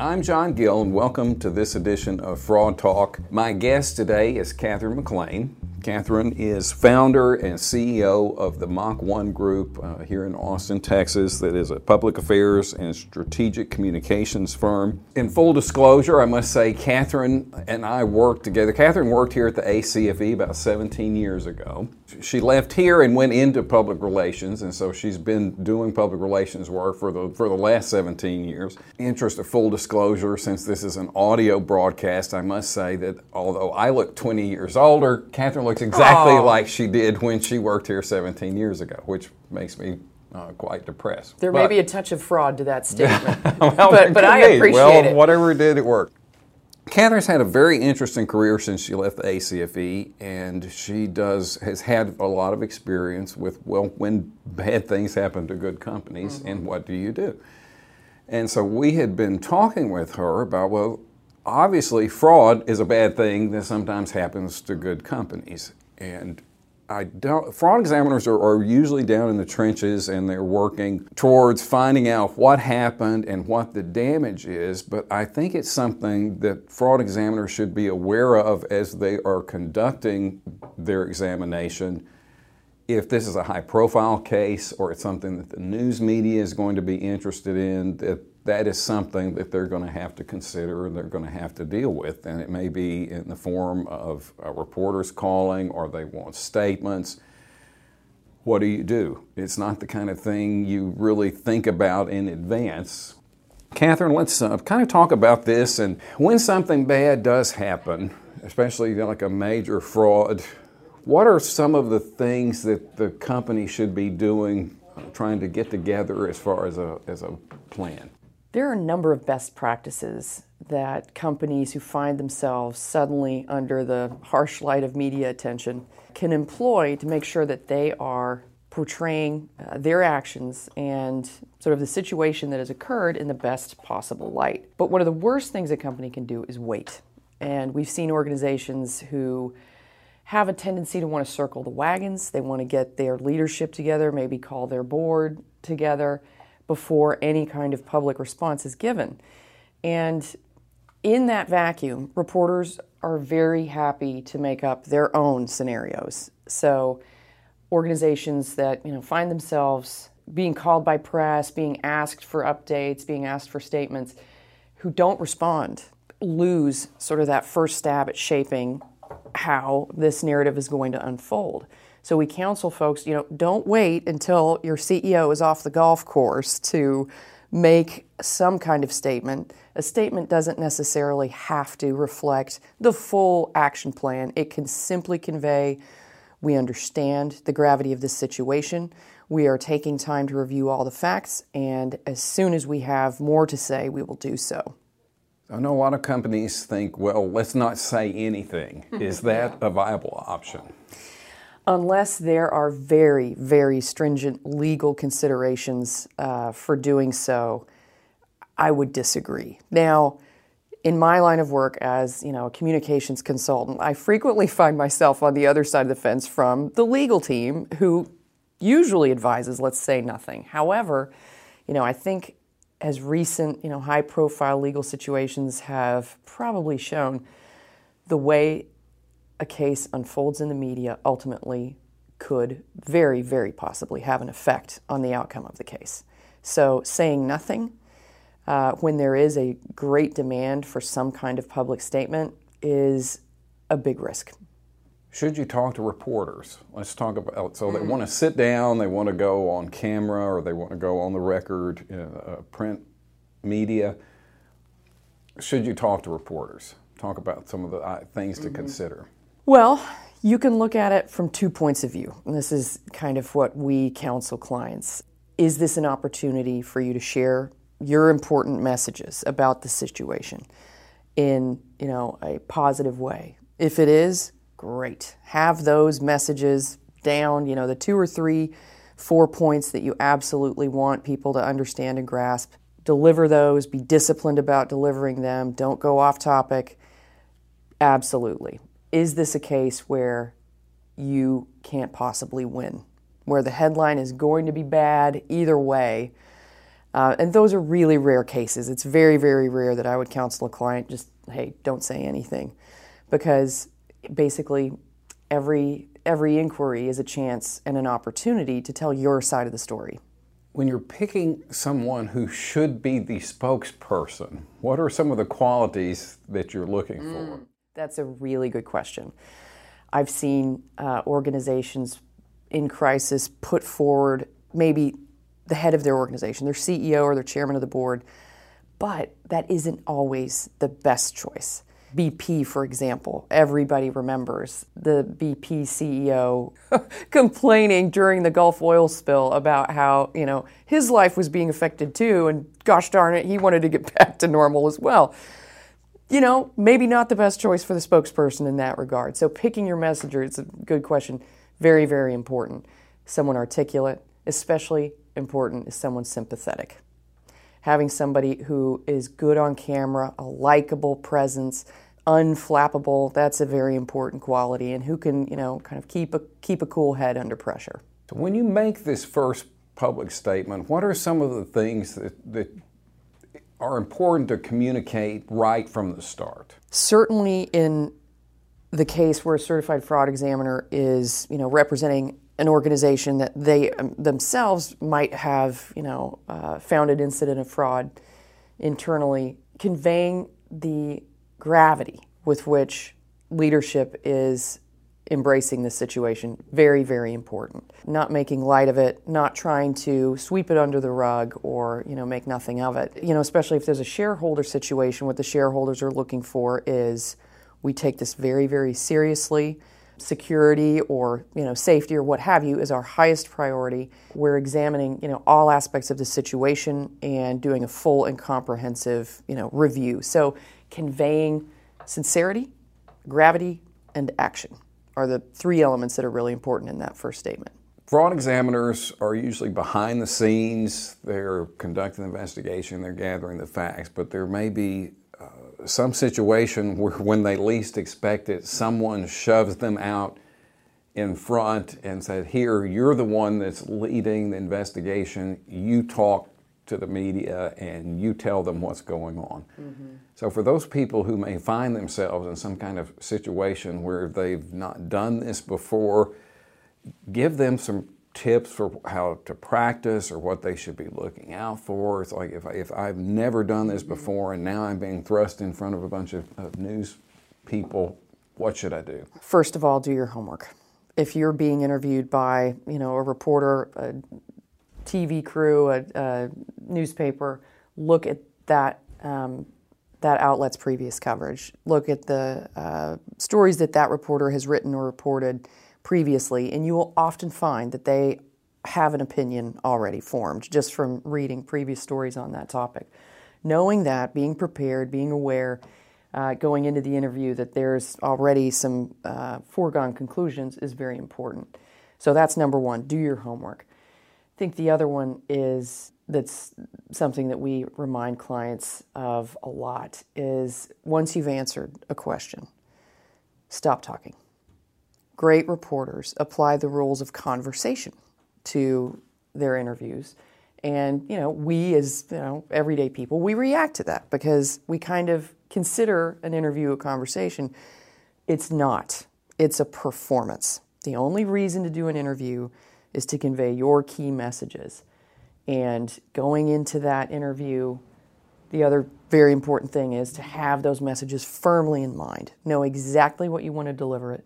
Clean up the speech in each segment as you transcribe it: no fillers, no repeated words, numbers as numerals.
I'm John Gill, and welcome to this edition of Fraud Talk. My guest today is Catherine McLean. Catherine is founder and CEO of the Mach One Group here in Austin, Texas, that is a public affairs and strategic communications firm. In full disclosure, I must say Catherine and I worked together. Catherine worked here at the ACFE about 17 years ago. She left here and went into public relations, and so she's been doing public relations work for the last 17 years. Interest of full disclosure, since this is an audio broadcast, I must say that although I look 20 years older, Catherine looks exactly like she did when she worked here 17 years ago, which makes me quite depressed. There may be a touch of fraud to that statement, but I appreciate it. Whatever it did, it worked. Catherine's had a very interesting career since she left the ACFE, and she has had a lot of experience with, when bad things happen to good companies, and what do you do? And so we had been talking with her about, obviously, fraud is a bad thing that sometimes happens to good companies. And fraud examiners are usually down in the trenches, and they're working towards finding out what happened and what the damage is. But I think it's something that fraud examiners should be aware of as they are conducting their examination. If this is a high-profile case, or it's something that the news media is going to be interested in, that is something that they're going to have to consider and they're going to have to deal with. And it may be in the form of reporters calling, or they want statements. What do you do? It's not the kind of thing you really think about in advance. Catherine, let's kind of talk about this. And when something bad does happen, especially like a major fraud, what are some of the things that the company should be doing, trying to get together as far as a plan? There are a number of best practices that companies who find themselves suddenly under the harsh light of media attention can employ to make sure that they are portraying their actions and sort of the situation that has occurred in the best possible light. But one of the worst things a company can do is wait. And we've seen organizations who have a tendency to want to circle the wagons. They want to get their leadership together, maybe call their board together, before any kind of public response is given. And in that vacuum, reporters are very happy to make up their own scenarios. So organizations that find themselves being called by press, being asked for updates, being asked for statements, who don't respond, lose sort of that first stab at shaping how this narrative is going to unfold. So we counsel folks, don't wait until your CEO is off the golf course to make some kind of statement. A statement doesn't necessarily have to reflect the full action plan. It can simply convey, we understand the gravity of this situation. We are taking time to review all the facts, and as soon as we have more to say, we will do so. I know a lot of companies think, let's not say anything. Is that a viable option? Unless there are very, very stringent legal considerations for doing so, I would disagree. Now, in my line of work as a communications consultant, I frequently find myself on the other side of the fence from the legal team, who usually advises, let's say nothing. However, I think as recent, high-profile legal situations have probably shown, the way a case unfolds in the media ultimately could very, very possibly have an effect on the outcome of the case. So saying nothing when there is a great demand for some kind of public statement is a big risk. Should you talk to reporters? Let's talk about, they want to sit down, they want to go on camera, or they want to go on the record, print media. Should you talk to reporters? Talk about some of the things to consider. Well, you can look at it from two points of view. And this is kind of what we counsel clients. Is this an opportunity for you to share your important messages about the situation in, a positive way? If it is, great. Have those messages down, the 2 or 3, 4 points that you absolutely want people to understand and grasp. Deliver those, be disciplined about delivering them, don't go off topic. Absolutely. Is this a case where you can't possibly win, where the headline is going to be bad either way? And those are really rare cases. It's very, very rare that I would counsel a client just, hey, don't say anything, because basically every inquiry is a chance and an opportunity to tell your side of the story. When you're picking someone who should be the spokesperson, what are some of the qualities that you're looking for? That's a really good question. I've seen organizations in crisis put forward maybe the head of their organization, their CEO or their chairman of the board, but that isn't always the best choice. BP, for example, everybody remembers the BP CEO complaining during the Gulf oil spill about how, you know, his life was being affected too, and gosh darn it, he wanted to get back to normal as well. You know, maybe not the best choice for the spokesperson in that regard. So picking your messenger, it's a good question, very, very important. Someone articulate, especially important is someone sympathetic. Having somebody who is good on camera, a likable presence, unflappable, that's a very important quality, and who can, you know, kind of keep a cool head under pressure. So when you make this first public statement, what are some of the things that are important to communicate right from the start? Certainly in the case where a certified fraud examiner is, you know, representing an organization that they themselves might have, you know, found an incident of fraud internally, conveying the gravity with which leadership is embracing this situation, very, very important. Not making light of it, not trying to sweep it under the rug or, you know, make nothing of it. You know, especially if there's a shareholder situation, what the shareholders are looking for is, we take this very, very seriously. Security or, you know, safety or what have you is our highest priority. We're examining, you know, all aspects of the situation and doing a full and comprehensive, you know, review. So conveying sincerity, gravity, and action are the three elements that are really important in that first statement. Fraud examiners are usually behind the scenes. They're conducting the investigation, they're gathering the facts, but there may be some situation where when they least expect it, someone shoves them out in front and said, here, you're the one that's leading the investigation. You talk to the media and you tell them what's going on. Mm-hmm. So for those people who may find themselves in some kind of situation where they've not done this before, give them some tips for how to practice or what they should be looking out for. It's like if I've never done this before and now I'm being thrust in front of a bunch of news people, what should I do? First of all, do your homework. If you're being interviewed by, you know, a reporter, a TV crew, a newspaper, look at that that outlet's previous coverage. Look at the stories that reporter has written or reported previously, and you will often find that they have an opinion already formed just from reading previous stories on that topic. Knowing that, being prepared, being aware, going into the interview that there's already some foregone conclusions is very important. So that's number one, do your homework. I think the other one is, that's something that we remind clients of a lot, is once you've answered a question, stop talking. Great reporters apply the rules of conversation to their interviews. And, you know, we as, you know, everyday people, we react to that because we kind of consider an interview a conversation. It's not. It's a performance. The only reason to do an interview is to convey your key messages. And going into that interview, the other very important thing is to have those messages firmly in mind. Know exactly what you want to deliver it.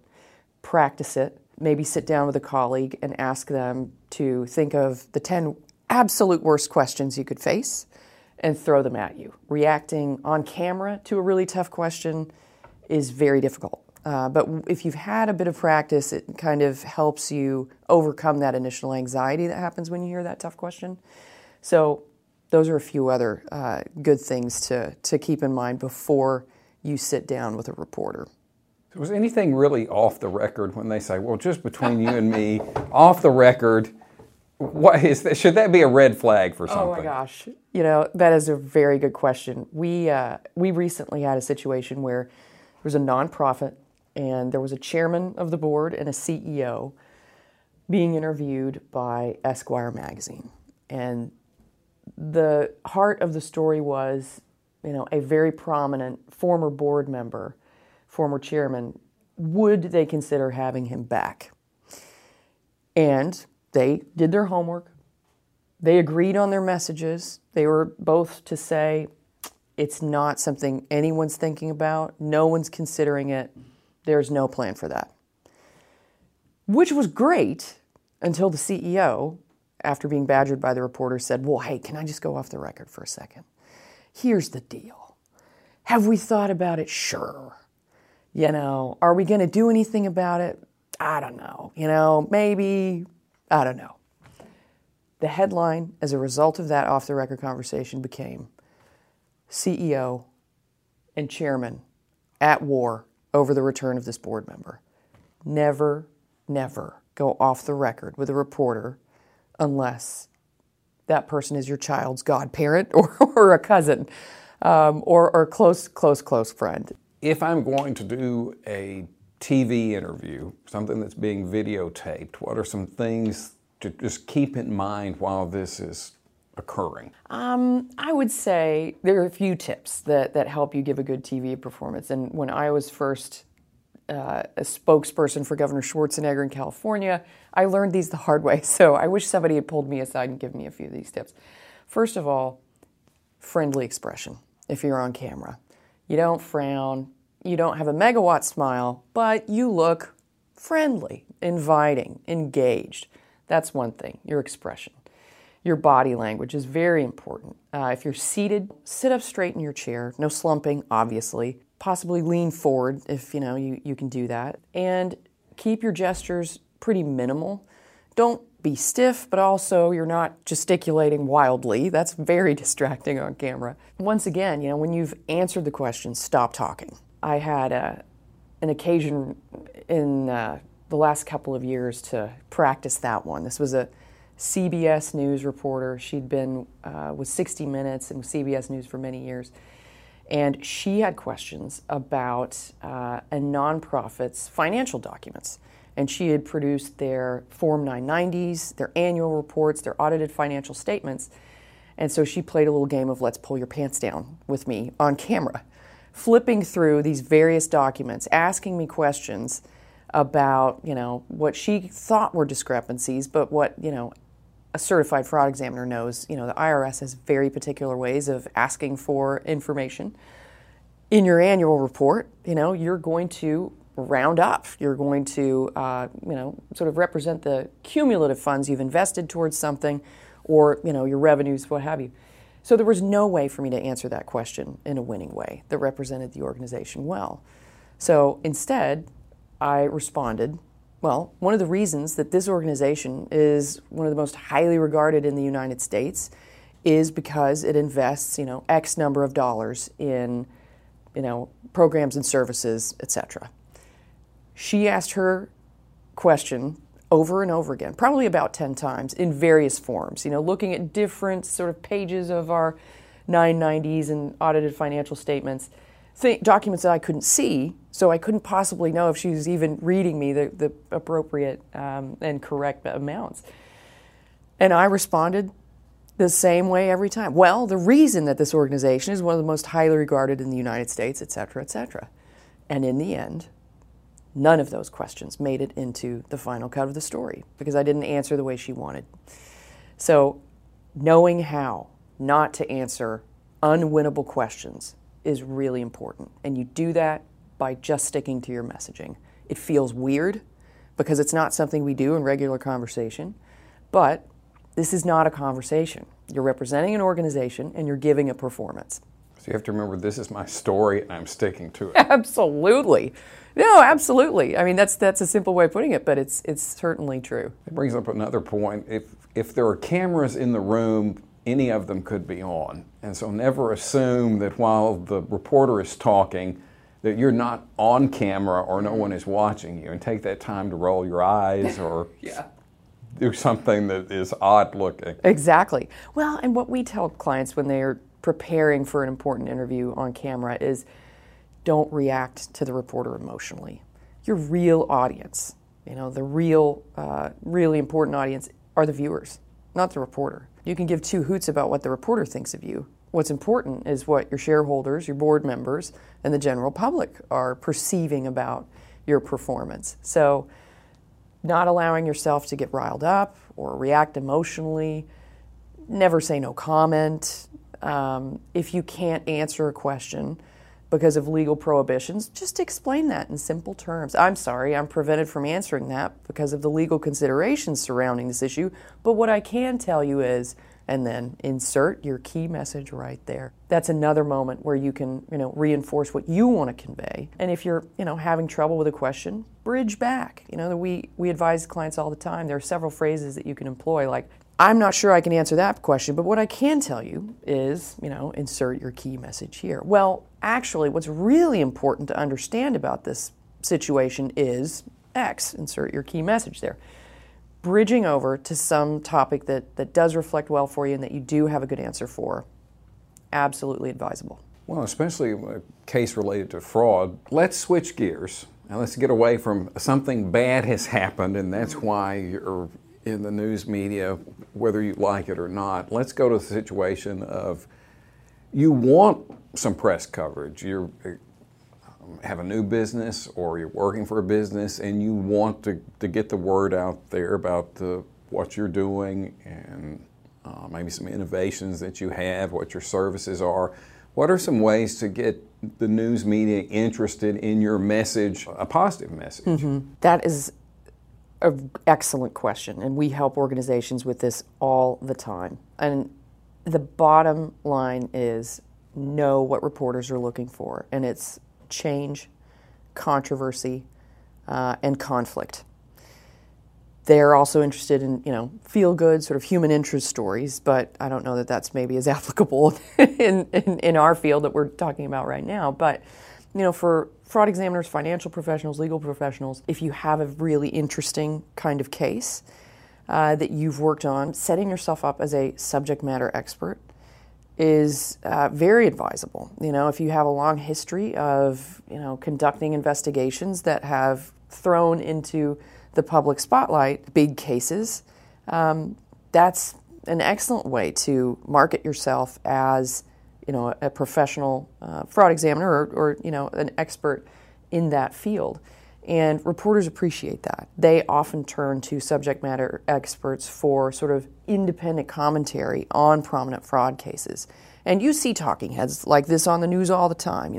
Practice it, maybe sit down with a colleague and ask them to think of the 10 absolute worst questions you could face and throw them at you. Reacting on camera to a really tough question is very difficult. But if you've had a bit of practice, it kind of helps you overcome that initial anxiety that happens when you hear that tough question. So those are a few other good things to keep in mind before you sit down with a reporter. Was anything really off the record when they say, well, just between you and me, off the record, what is that? Should that be a red flag for something? Oh, my gosh. You know, that is a very good question. We recently had a situation where there was a nonprofit, and there was a chairman of the board and a CEO being interviewed by Esquire magazine. And the heart of the story was, you know, a very prominent former board member, former chairman, would they consider having him back? And they did their homework. They agreed on their messages. They were both to say, it's not something anyone's thinking about. No one's considering it. There's no plan for that. Which was great until the CEO, after being badgered by the reporter, said, well, hey, can I just go off the record for a second? Here's the deal. Have we thought about it? Sure. You know, are we going to do anything about it? I don't know. You know, maybe, I don't know. The headline, as a result of that off-the-record conversation, became CEO and chairman at war over the return of this board member. Never, never go off the record with a reporter unless that person is your child's godparent or a cousin or close friend. If I'm going to do a TV interview, something that's being videotaped, what are some things to just keep in mind while this is occurring? I would say there are a few tips that help you give a good TV performance. And when I was first a spokesperson for Governor Schwarzenegger in California, I learned these the hard way. So I wish somebody had pulled me aside and given me a few of these tips. First of all, friendly expression if you're on camera. You don't frown, you don't have a megawatt smile, but you look friendly, inviting, engaged. That's one thing, your expression. Your body language is very important. If you're seated, sit up straight in your chair. No slumping, obviously. Possibly lean forward if you can do that. And keep your gestures pretty minimal. Don't be stiff, but also you're not gesticulating wildly. That's very distracting on camera. Once again, when you've answered the question, stop talking. I had an occasion in the last couple of years to practice that one. This was a CBS News reporter. She'd been with 60 Minutes and CBS News for many years. And she had questions about a nonprofit's financial documents. And she had produced their Form 990s, their annual reports, their audited financial statements. And so she played a little game of let's pull your pants down with me on camera, flipping through these various documents, asking me questions about, what she thought were discrepancies, but what, a certified fraud examiner knows, the IRS has very particular ways of asking for information. In your annual report, you're going to round up. You're going to, sort of represent the cumulative funds you've invested towards something or, your revenues, what have you. So there was no way for me to answer that question in a winning way that represented the organization well. So instead, I responded, well, one of the reasons that this organization is one of the most highly regarded in the United States is because it invests, X number of dollars in, programs and services, etc. She asked her question over and over again, probably about 10 times in various forms, looking at different sort of pages of our 990s and audited financial statements, documents that I couldn't see, so I couldn't possibly know if she was even reading me the appropriate and correct amounts. And I responded the same way every time. Well, the reason that this organization is one of the most highly regarded in the United States, etc., etc. And in the end, none of those questions made it into the final cut of the story because I didn't answer the way she wanted. So knowing how not to answer unwinnable questions is really important. And you do that by just sticking to your messaging. It feels weird because it's not something we do in regular conversation, but this is not a conversation. You're representing an organization and you're giving a performance. So you have to remember, this is my story, and I'm sticking to it. Absolutely. No, absolutely. I mean, that's a simple way of putting it, but it's certainly true. It brings up another point. If there are cameras in the room, any of them could be on. And so never assume that while the reporter is talking, that you're not on camera or no one is watching you. And take that time to roll your eyes or do something that is odd looking. Exactly. Well, and what we tell clients when they are preparing for an important interview on camera is don't react to the reporter emotionally. Your real audience, the real, really important audience are the viewers, not the reporter. You can give two hoots about what the reporter thinks of you. What's important is what your shareholders, your board members, and the general public are perceiving about your performance. So not allowing yourself to get riled up or react emotionally, never say no comment. If you can't answer a question because of legal prohibitions, just explain that in simple terms. I'm sorry, I'm prevented from answering that because of the legal considerations surrounding this issue, but what I can tell you is, and then insert your key message right there. That's another moment where you can, reinforce what you want to convey. And if you're, having trouble with a question, bridge back. We advise clients all the time, there are several phrases that you can employ, like, I'm not sure I can answer that question, but what I can tell you is, insert your key message here. Well, actually, what's really important to understand about this situation is X, insert your key message there. Bridging over to some topic that does reflect well for you and that you do have a good answer for, absolutely advisable. Well, especially a case related to fraud, let's switch gears and let's get away from something bad has happened and that's why you're in the news media, whether you like it or not. Let's go to the situation of you want some press coverage. You have a new business or you're working for a business and you want to get the word out there about what you're doing and maybe some innovations that you have, what your services are. What are some ways to get the news media interested in your message, a positive message? Mm-hmm. That is an excellent question, and we help organizations with this all the time. And the bottom line is know what reporters are looking for, and it's change, controversy, and conflict. They're also interested in, feel-good, sort of human interest stories, but I don't know that that's maybe as applicable in our field that we're talking about right now. But, for fraud examiners, financial professionals, legal professionals, if you have a really interesting kind of case that you've worked on, setting yourself up as a subject matter expert is very advisable. If you have a long history of, conducting investigations that have thrown into the public spotlight big cases, that's an excellent way to market yourself as, a professional fraud examiner or, an expert in that field. And reporters appreciate that. They often turn to subject matter experts for sort of independent commentary on prominent fraud cases. And you see talking heads like this on the news all the time,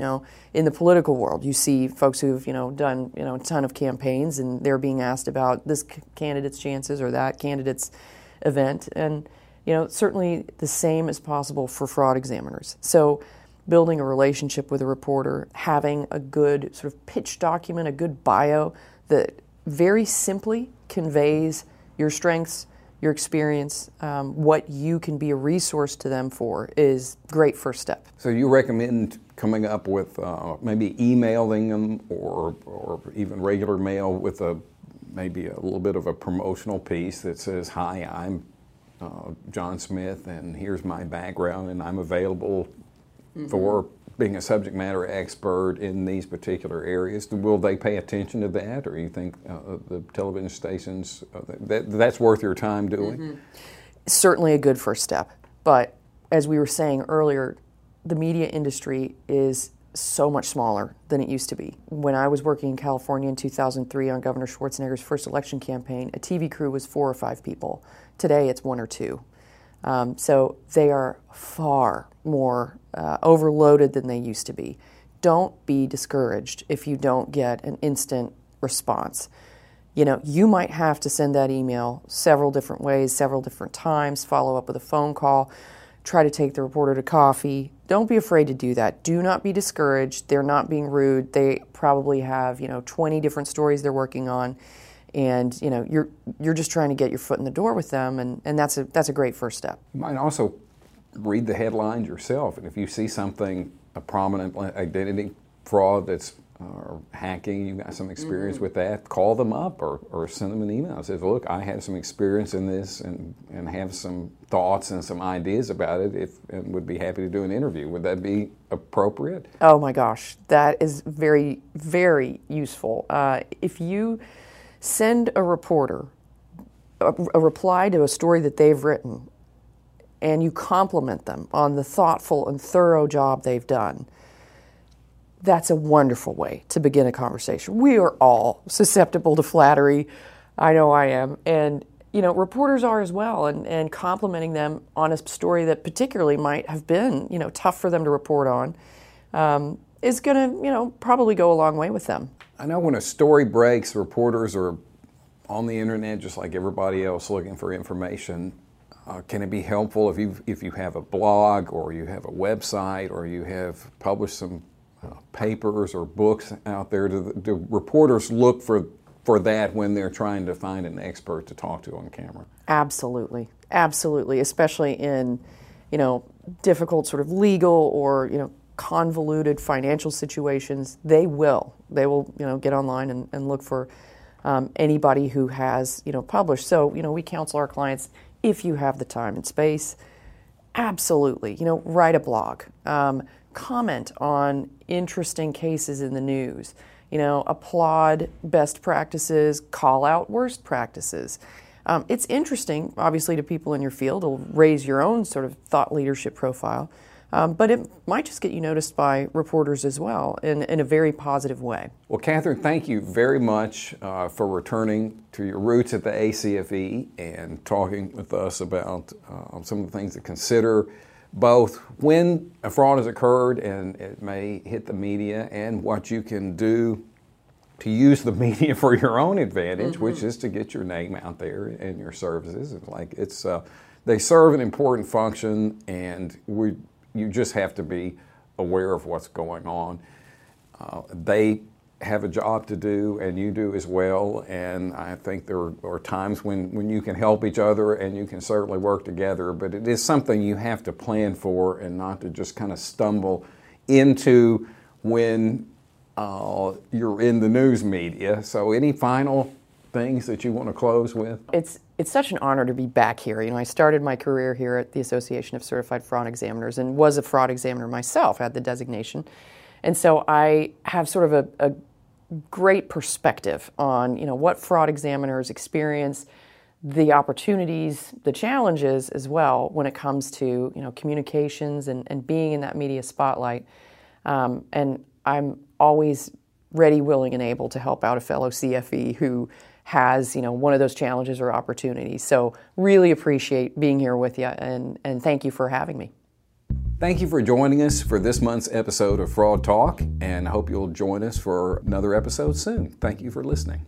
in the political world. You see folks who've, done, a ton of campaigns and they're being asked about this candidate's chances or that candidate's event. And, certainly the same is possible for fraud examiners. So building a relationship with a reporter, having a good sort of pitch document, a good bio that very simply conveys your strengths, your experience, what you can be a resource to them for is great first step. So you recommend coming up with maybe emailing them or even regular mail with maybe a little bit of a promotional piece that says, hi, I'm John Smith and here's my background and I'm available for being a subject matter expert in these particular areas. Will they pay attention to that, or you think the television stations, that's worth your time doing? Mm-hmm. Certainly a good first step. But as we were saying earlier, the media industry is so much smaller than it used to be. When I was working in California in 2003 on Governor Schwarzenegger's first election campaign, a TV crew was 4 or 5 people. Today it's 1 or 2. So they are far more overloaded than they used to be. Don't be discouraged if you don't get an instant response. You might have to send that email several different ways, several different times, follow up with a phone call, try to take the reporter to coffee. Don't be afraid to do that. Do not be discouraged. They're not being rude. They probably have, 20 different stories they're working on. And you're just trying to get your foot in the door with them, and that's a great first step. You might also read the headlines yourself, and if you see something, a prominent identity fraud that's hacking, you've got some experience with that, call them up or send them an email and say, look, I have some experience in this and have some thoughts and some ideas about it and would be happy to do an interview. Would that be appropriate? Oh my gosh, that is very, very useful. If you send a reporter a reply to a story that they've written and you compliment them on the thoughtful and thorough job they've done, that's a wonderful way to begin a conversation. We are all susceptible to flattery. I know I am. And, you know, reporters are as well, and complimenting them on a story that particularly might have been, you know, tough for them to report on is going to, you know, probably go a long way with them. I know when a story breaks, reporters are on the internet just like everybody else looking for information. Can it be helpful if you have a blog or you have a website or you have published some papers or books out there? Do reporters look for that when they're trying to find an expert to talk to on camera? Absolutely. Absolutely. Especially in, you know, difficult sort of legal or, you know, convoluted financial situations, they will, you know, get online and look for anybody who has, you know, published. So, you know, we counsel our clients, if you have the time and space, absolutely, you know, write a blog, comment on interesting cases in the news, you know, applaud best practices, call out worst practices. It's interesting, obviously, to people in your field. It'll raise your own sort of thought leadership profile, but it might just get you noticed by reporters as well in a very positive way. Well, Catherine, thank you very much for returning to your roots at the ACFE and talking with us about some of the things to consider, both when a fraud has occurred and it may hit the media and what you can do to use the media for your own advantage, mm-hmm. which is to get your name out there and your services. It's like they serve an important function, and you just have to be aware of what's going on. They have a job to do, and you do as well, and I think there are times when you can help each other and you can certainly work together, but it is something you have to plan for and not to just kind of stumble into when you're in the news media. So any final things that you want to close with? It's such an honor to be back here. You know, I started my career here at the Association of Certified Fraud Examiners and was a fraud examiner myself, had the designation. And so I have sort of a great perspective on, you know, what fraud examiners experience, the opportunities, the challenges as well when it comes to, you know, communications and being in that media spotlight. And I'm always ready, willing, and able to help out a fellow CFE who has, you know, one of those challenges or opportunities. So really appreciate being here with you, and thank you for having me. Thank you for joining us for this month's episode of Fraud Talk, and I hope you'll join us for another episode soon. Thank you for listening.